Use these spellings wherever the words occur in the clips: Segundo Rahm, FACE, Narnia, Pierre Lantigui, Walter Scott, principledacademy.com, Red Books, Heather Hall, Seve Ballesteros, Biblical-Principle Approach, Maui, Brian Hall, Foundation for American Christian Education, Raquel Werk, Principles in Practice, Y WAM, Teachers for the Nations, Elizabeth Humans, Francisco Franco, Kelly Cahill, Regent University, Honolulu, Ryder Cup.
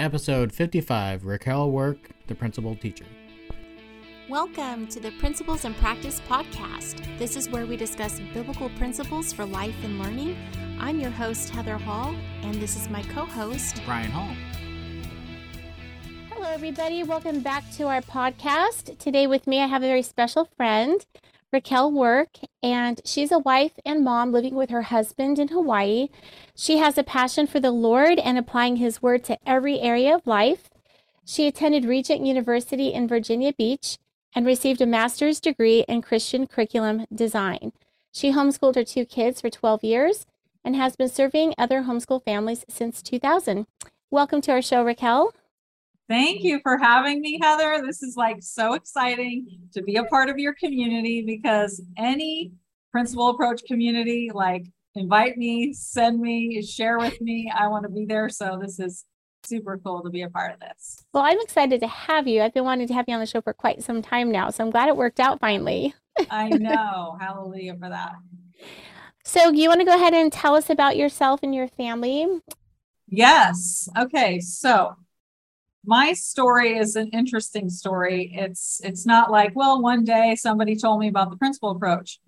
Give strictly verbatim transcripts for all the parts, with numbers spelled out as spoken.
Episode fifty-five, Raquel Werk, the Principal Teacher. Welcome to the Principles in Practice podcast. This is where we discuss biblical principles for life and learning. I'm your host, Heather Hall, and this is my co-host, Brian Hall. Hello, everybody. Welcome back to our podcast. Today with me, I have a very special friend, Raquel Werk, and she's a wife and mom living with her husband in Hawaii. She has a passion for the Lord and applying His Word to every area of life. She attended Regent University in Virginia Beach and received a master's degree in Christian curriculum design. She homeschooled her two kids for twelve years and has been serving other homeschool families since two thousand. Welcome to our show, Raquel. Thank you for having me, Heather. This is like so exciting to be a part of your community, because any principal approach community, like invite me, send me, share with me. I want to be there. So this is super cool to be a part of this. Well, I'm excited to have you. I've been wanting to have you on the show for quite some time now. So I'm glad it worked out finally. I know. Hallelujah for that. So you want to go ahead and tell us about yourself and your family? Yes. Okay. So my story is an interesting story. It's it's not like, well, one day somebody told me about the principal approach.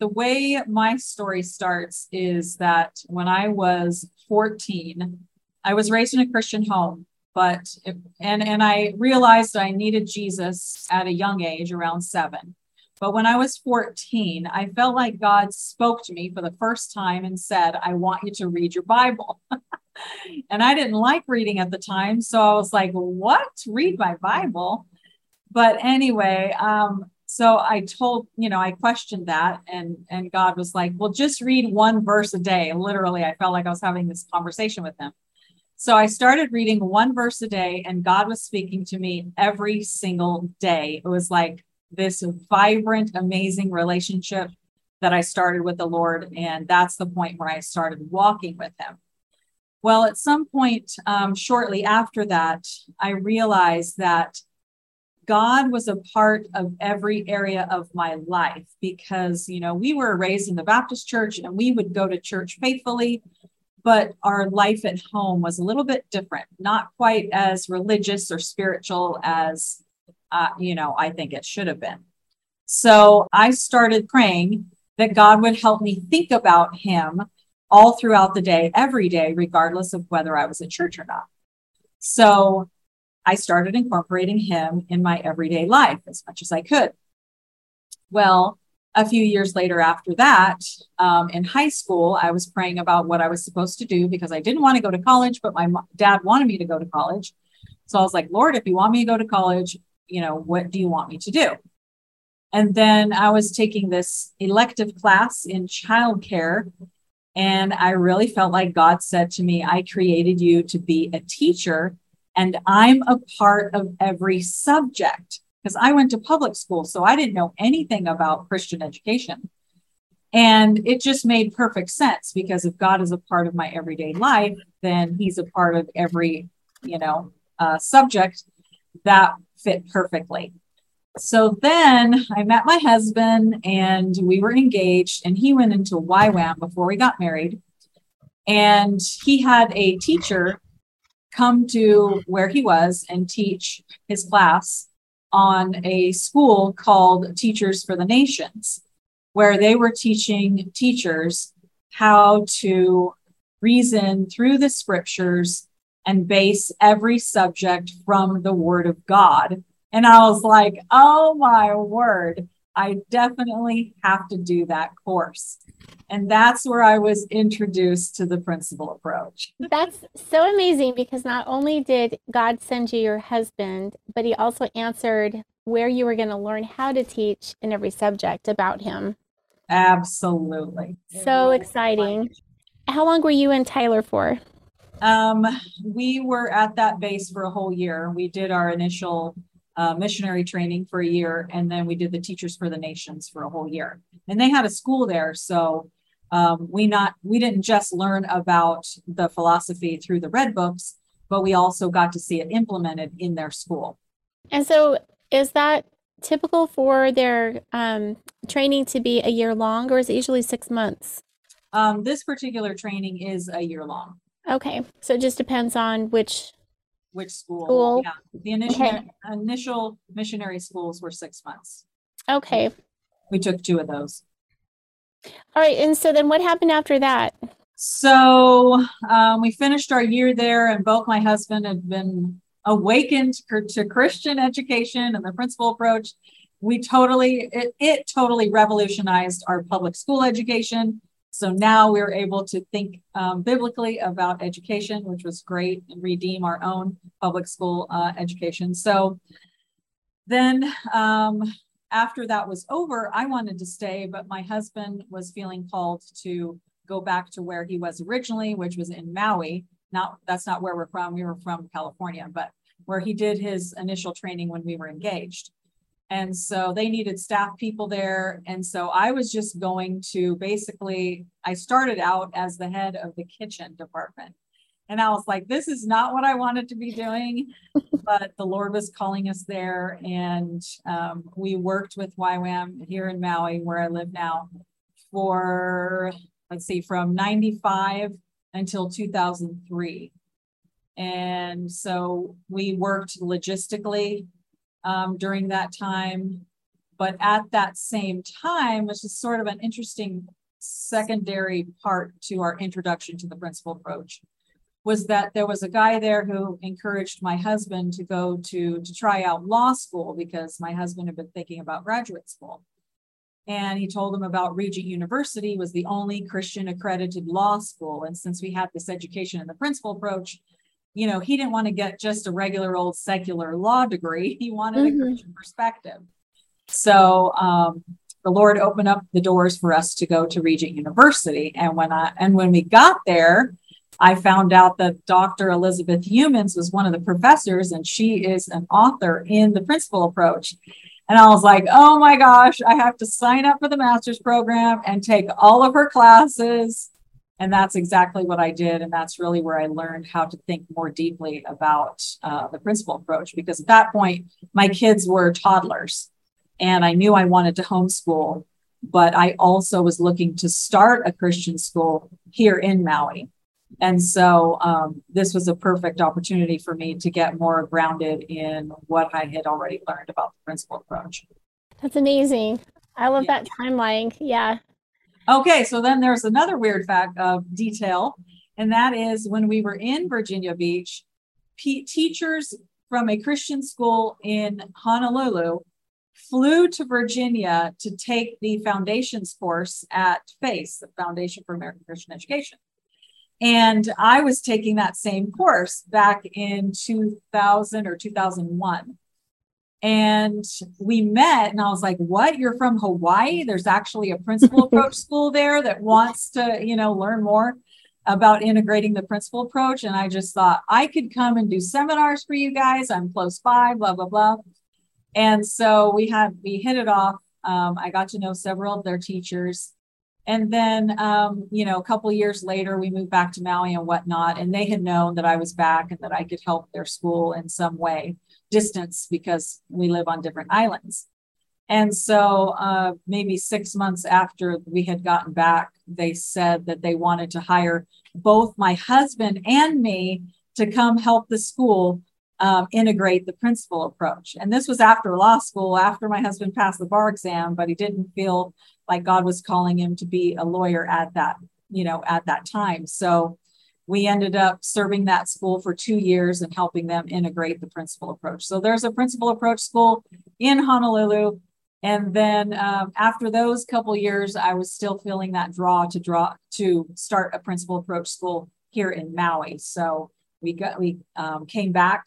The way my story starts is that when I was fourteen, I was raised in a Christian home, but it, and and I realized I needed Jesus at a young age, around seven. But when I was fourteen, I felt like God spoke to me for the first time and said, "I want you to read your Bible." And I didn't like reading at the time. So I was like, what? Read my Bible? But anyway, um, so I told, you know, I questioned that, and, and God was like, well, just read one verse a day. Literally, I felt like I was having this conversation with him. So I started reading one verse a day, and God was speaking to me every single day. It was like this vibrant, amazing relationship that I started with the Lord. And that's the point where I started walking with him. Well, at some point um, shortly after that, I realized that God was a part of every area of my life, because, you know, we were raised in the Baptist church and we would go to church faithfully, but our life at home was a little bit different, not quite as religious or spiritual as, uh, you know, I think it should have been. So I started praying that God would help me think about him all throughout the day, every day, regardless of whether I was at church or not. So I started incorporating him in my everyday life as much as I could. Well, a few years later after that, um, in high school, I was praying about what I was supposed to do, because I didn't want to go to college, but my mom, dad wanted me to go to college. So I was like, Lord, if you want me to go to college, you know, what do you want me to do? And then I was taking this elective class in childcare, and I really felt like God said to me, I created you to be a teacher, and I'm a part of every subject, because I went to public school. So I didn't know anything about Christian education. And it just made perfect sense, because if God is a part of my everyday life, then he's a part of every, you know, uh, subject that fit perfectly. So then I met my husband, and we were engaged, and he went into Y WAM before we got married. And he had a teacher come to where he was and teach his class on a school called Teachers for the Nations, where they were teaching teachers how to reason through the scriptures and base every subject from the Word of God. And I was like, oh my word, I definitely have to do that course. And that's where I was introduced to the principal approach. That's so amazing, because not only did God send you your husband, but he also answered where you were going to learn how to teach in every subject about him. Absolutely. So exciting. How long were you and Tyler for? Um, we were at that base for a whole year. We did our initial Uh, missionary training for a year. And then we did the Teachers for the Nations for a whole year. And they had a school there. So um, we not we didn't just learn about the philosophy through the Red Books, but we also got to see it implemented in their school. And so is that typical for their um, training to be a year long, or is it usually six months? Um, this particular training is a year long. Okay. So it just depends on which which school? School. Yeah. The initial, okay. initial missionary schools were six months. Okay. We took two of those. All right. And so then what happened after that? So um, we finished our year there, and both my husband had been awakened to Christian education and the principle approach. We totally, it, it totally revolutionized our public school education. So now we're able to think um, biblically about education, which was great, and redeem our own public school uh, education. So then um, after that was over, I wanted to stay, but my husband was feeling called to go back to where he was originally, which was in Maui. Not, that's not where we're from. We were from California, but where he did his initial training when we were engaged. And so they needed staff people there. And so I was just going to basically, I started out as the head of the kitchen department. And I was like, this is not what I wanted to be doing, but the Lord was calling us there. And um, we worked with Y WAM here in Maui, where I live now, for, let's see, from ninety-five until two thousand three. And so we worked logistically Um, during that time. But at that same time, which is sort of an interesting secondary part to our introduction to the principle approach, was that there was a guy there who encouraged my husband to go to, to try out law school, because my husband had been thinking about graduate school. And he told him about Regent University was the only Christian accredited law school. And since we had this education in the principle approach, you know, he didn't want to get just a regular old secular law degree. He wanted mm-hmm. a Christian perspective. So um, the Lord opened up the doors for us to go to Regent University. And when I and when we got there, I found out that Doctor Elizabeth Humans was one of the professors, and she is an author in the principle approach. And I was like, oh my gosh, I have to sign up for the master's program and take all of her classes. And that's exactly what I did. And that's really where I learned how to think more deeply about uh, the principle approach, because at that point, my kids were toddlers and I knew I wanted to homeschool, but I also was looking to start a Christian school here in Maui. And so um, this was a perfect opportunity for me to get more grounded in what I had already learned about the principle approach. That's amazing. I love yeah. that timeline. Yeah. Okay, so then there's another weird fact of detail, and that is when we were in Virginia Beach, P- teachers from a Christian school in Honolulu flew to Virginia to take the foundations course at FACE, the Foundation for American Christian Education. And I was taking that same course back in two thousand or two thousand one. And we met, and I was like, what? You're from Hawaii? There's actually a principle approach school there that wants to, you know, learn more about integrating the principle approach. And I just thought I could come and do seminars for you guys. I'm close by, blah, blah, blah. And so we had, we hit it off. Um, I got to know several of their teachers. And then, um, you know, a couple of years later, we moved back to Maui and whatnot. And they had known that I was back and that I could help their school in some way. Distance, because we live on different islands. And so uh, maybe six months after we had gotten back, they said that they wanted to hire both my husband and me to come help the school um, integrate the principle approach. And this was after law school, after my husband passed the bar exam, but he didn't feel like God was calling him to be a lawyer at that, you know, at that time. So we ended up serving that school for two years and helping them integrate the principle approach. So there's a principle approach school in Honolulu. And then um, after those couple years, I was still feeling that draw to draw to start a principle approach school here in Maui. So we got we um, came back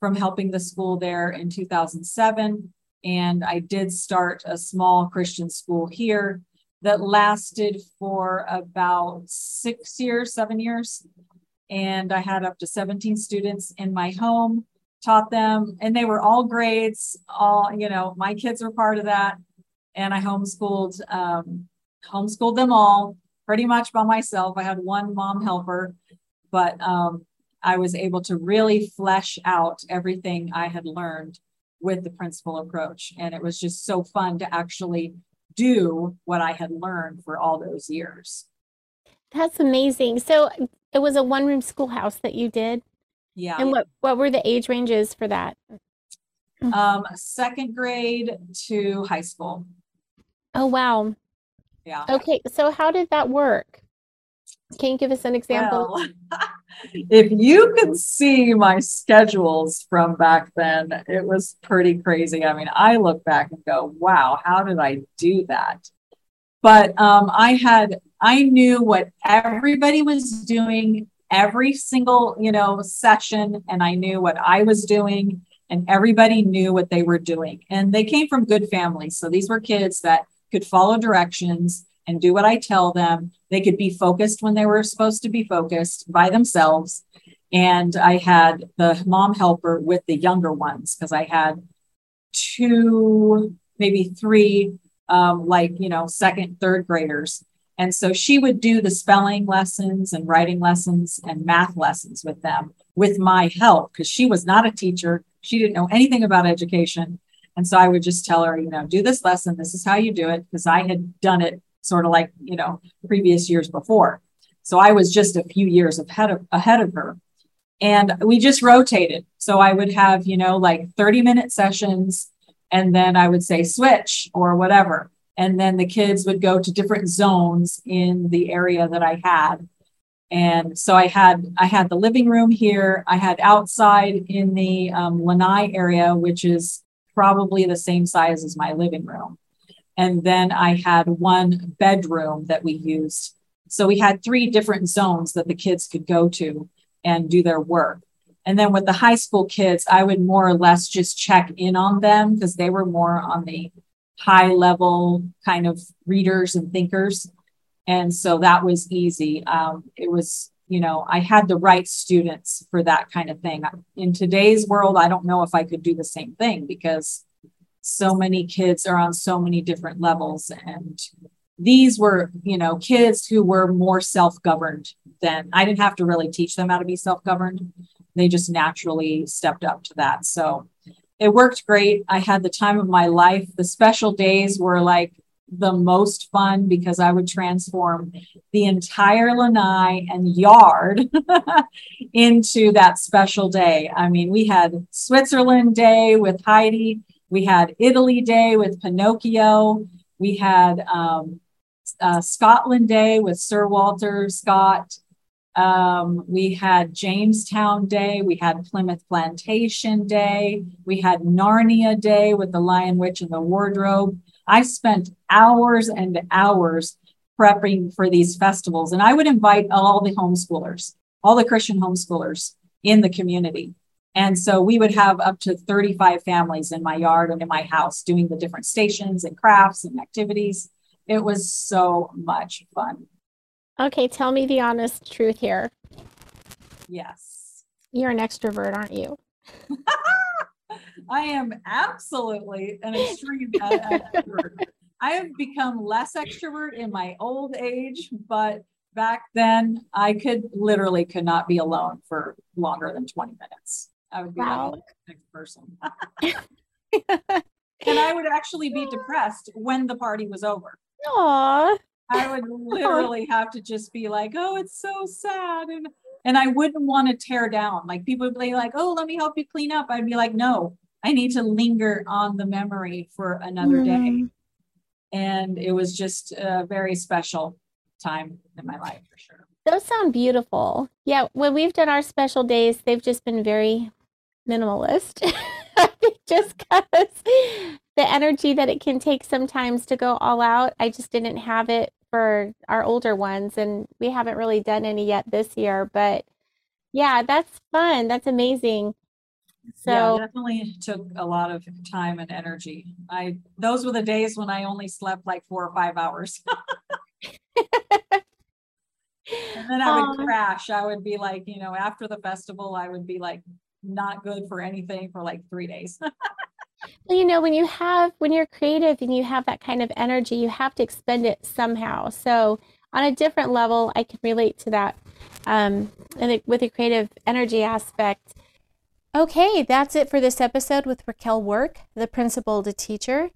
from helping the school there in two thousand seven. And I did start a small Christian school here that lasted for about six years, seven years. And I had up to seventeen students in my home, taught them, and they were all grades, all, you know, my kids were part of that. And I homeschooled, um, homeschooled them all pretty much by myself. I had one mom helper, but um, I was able to really flesh out everything I had learned with the principle approach. And it was just so fun to actually do what I had learned for all those years. That's amazing. So it was a one-room schoolhouse that you did? Yeah. And what, what were the age ranges for that? Um, second grade to high school. Oh, wow. Yeah. Okay. So how did that work? Can you give us an example? Well, if you could see my schedules from back then, it was pretty crazy. I mean, I look back and go, wow, how did I do that? But um, I had, I knew what everybody was doing every single, you know, session, and I knew what I was doing, and everybody knew what they were doing. And they came from good families. So these were kids that could follow directions and do what I tell them. They could be focused when they were supposed to be focused by themselves. And I had the mom helper with the younger ones, because I had two, maybe three, um, like, you know, second, third graders. And so she would do the spelling lessons and writing lessons and math lessons with them, with my help, because she was not a teacher. She didn't know anything about education. And so I would just tell her, you know, do this lesson. This is how you do it, because I had done it sort of like, you know, previous years before. So I was just a few years ahead of, ahead of her. And we just rotated. So I would have, you know, like thirty minute sessions, and then I would say switch or whatever. And then the kids would go to different zones in the area that I had. And so I had, I had the living room here. I had outside in the um, lanai area, which is probably the same size as my living room. And then I had one bedroom that we used. So we had three different zones that the kids could go to and do their work. And then with the high school kids, I would more or less just check in on them, because they were more on the high level kind of readers and thinkers. And so that was easy. Um, it was, you know, I had the right students for that kind of thing. In today's world, I don't know if I could do the same thing, because so many kids are on so many different levels. And these were, you know, kids who were more self-governed than, I didn't have to really teach them how to be self-governed. They just naturally stepped up to that. So it worked great. I had the time of my life. The special days were like the most fun, because I would transform the entire lanai and yard into that special day. I mean, we had Switzerland Day with Heidi. We had Italy Day with Pinocchio. We had um, uh, Scotland Day with Sir Walter Scott. Um, we had Jamestown Day. We had Plymouth Plantation Day. We had Narnia Day with the Lion, Witch, and the Wardrobe. I spent hours and hours prepping for these festivals. And I would invite all the homeschoolers, all the Christian homeschoolers in the community. And so we would have up to thirty-five families in my yard and in my house doing the different stations and crafts and activities. It was so much fun. Okay, tell me the honest truth here. Yes. You're an extrovert, aren't you? I am absolutely an extreme extrovert. I have become less extrovert in my old age, but back then I could literally could not be alone for longer than twenty minutes. I would be wow. the next person. And I would actually be depressed when the party was over. Aww. I would literally have to just be like, oh, it's so sad. And, and I wouldn't want to tear down. Like people would be like, oh, let me help you clean up. I'd be like, no, I need to linger on the memory for another mm. day. And it was just a very special time in my life for sure. Those sound beautiful. Yeah. When we've done our special days, they've just been very minimalist. I think just because the energy that it can take sometimes to go all out, I just didn't have it for our older ones. And we haven't really done any yet this year, but yeah, that's fun. That's amazing. So yeah, definitely took a lot of time and energy. I, those were the days when I only slept like four or five hours. And then I would um, crash. I would be like, you know, after the festival, I would be like, not good for anything for like three days. Well, you know, when you have, when you're creative and you have that kind of energy, you have to expend it somehow. So on a different level, I can relate to that. Um, and it, with the creative energy aspect. Okay, that's it for this episode with Raquel Werk, the principal to teacher.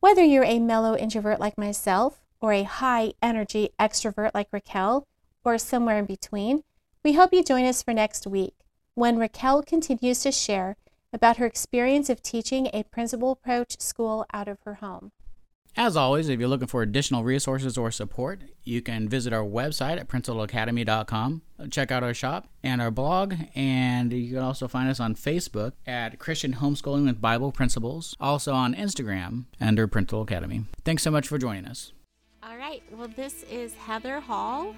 Whether you're a mellow introvert like myself, or a high energy extrovert like Raquel, or somewhere in between, we hope you join us for next week. when Raquel continues to share about her experience of teaching a principle approach school out of her home. As always, if you're looking for additional resources or support, you can visit our website at principled academy dot com, check out our shop and our blog, and you can also find us on Facebook at Christian Homeschooling with Bible Principles, also on Instagram under Principled Academy. Thanks so much for joining us. All right, well, this is Heather Hall.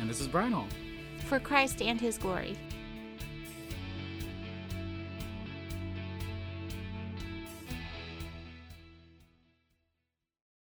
And this is Brian Hall. For Christ and His glory.